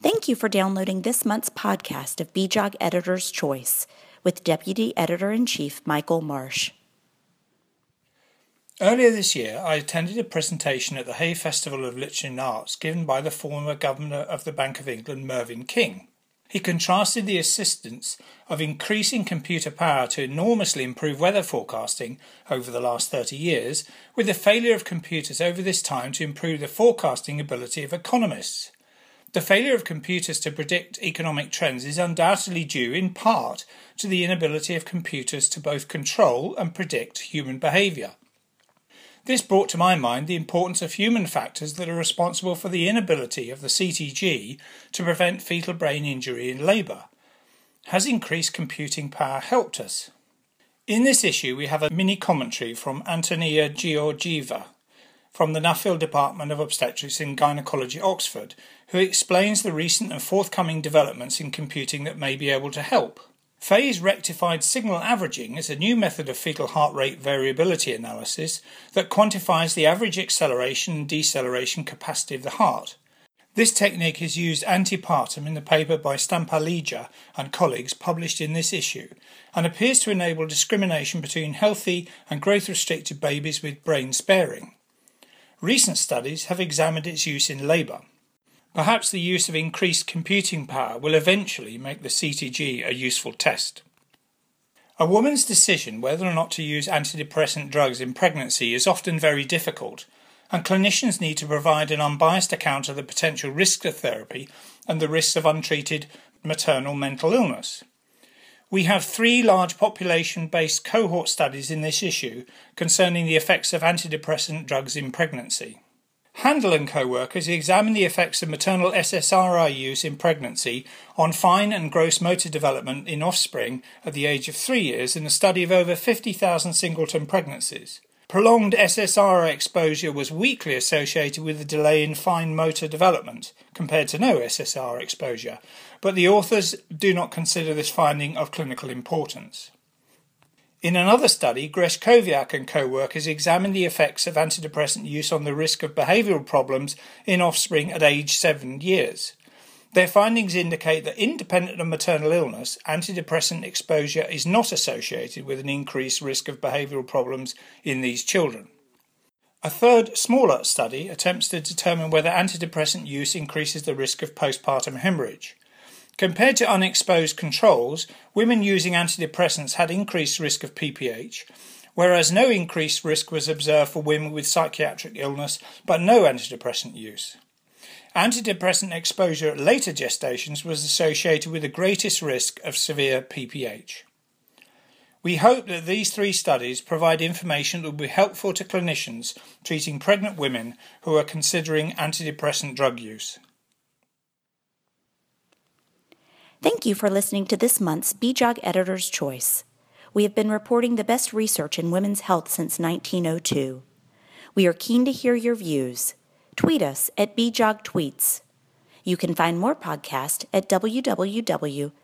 Thank you for downloading this month's podcast of BJOG Editor's Choice with Deputy Editor-in-Chief Michael Marsh. Earlier this year, I attended a presentation at the Hay Festival of Literature and Arts given by the former Governor of the Bank of England, Mervyn King. He contrasted the assistance of increasing computer power to enormously improve weather forecasting over the last 30 years with the failure of computers over this time to improve the forecasting ability of economists. The failure of computers to predict economic trends is undoubtedly due in part to the inability of computers to both control and predict human behaviour. This brought to my mind the importance of human factors that are responsible for the inability of the CTG to prevent fetal brain injury in labour. Has increased computing power helped us? In this issue we have a mini-commentary from Antonia Georgieva from the Nuffield Department of Obstetrics and Gynaecology, Oxford, who explains the recent and forthcoming developments in computing that may be able to help. Phase-rectified signal averaging is a new method of fetal heart rate variability analysis that quantifies the average acceleration and deceleration capacity of the heart. This technique is used antepartum in the paper by Stampalija and colleagues published in this issue and appears to enable discrimination between healthy and growth-restricted babies with brain sparing. Recent studies have examined its use in labour. Perhaps the use of increased computing power will eventually make the CTG a useful test. A woman's decision whether or not to use antidepressant drugs in pregnancy is often very difficult, and clinicians need to provide an unbiased account of the potential risks of therapy and the risks of untreated maternal mental illness. We have three large population-based cohort studies in this issue concerning the effects of antidepressant drugs in pregnancy. Handel and co-workers examined the effects of maternal SSRI use in pregnancy on fine and gross motor development in offspring at the age of 3 years in a study of over 50,000 singleton pregnancies. Prolonged SSRI exposure was weakly associated with a delay in fine motor development compared to no SSRI exposure, but the authors do not consider this finding of clinical importance. In another study, Greshkoviak and co-workers examined the effects of antidepressant use on the risk of behavioural problems in offspring at age 7 years. Their findings indicate that independent of maternal illness, antidepressant exposure is not associated with an increased risk of behavioural problems in these children. A third, smaller study attempts to determine whether antidepressant use increases the risk of postpartum hemorrhage. Compared to unexposed controls, women using antidepressants had increased risk of PPH, whereas no increased risk was observed for women with psychiatric illness but no antidepressant use. Antidepressant exposure at later gestations was associated with the greatest risk of severe PPH. We hope that these three studies provide information that will be helpful to clinicians treating pregnant women who are considering antidepressant drug use. Thank you for listening to this month's BJOG Editor's Choice. We have been reporting the best research in women's health since 1902. We are keen to hear your views. Tweet us at BJOG Tweets. You can find more podcasts at www.bjog.org.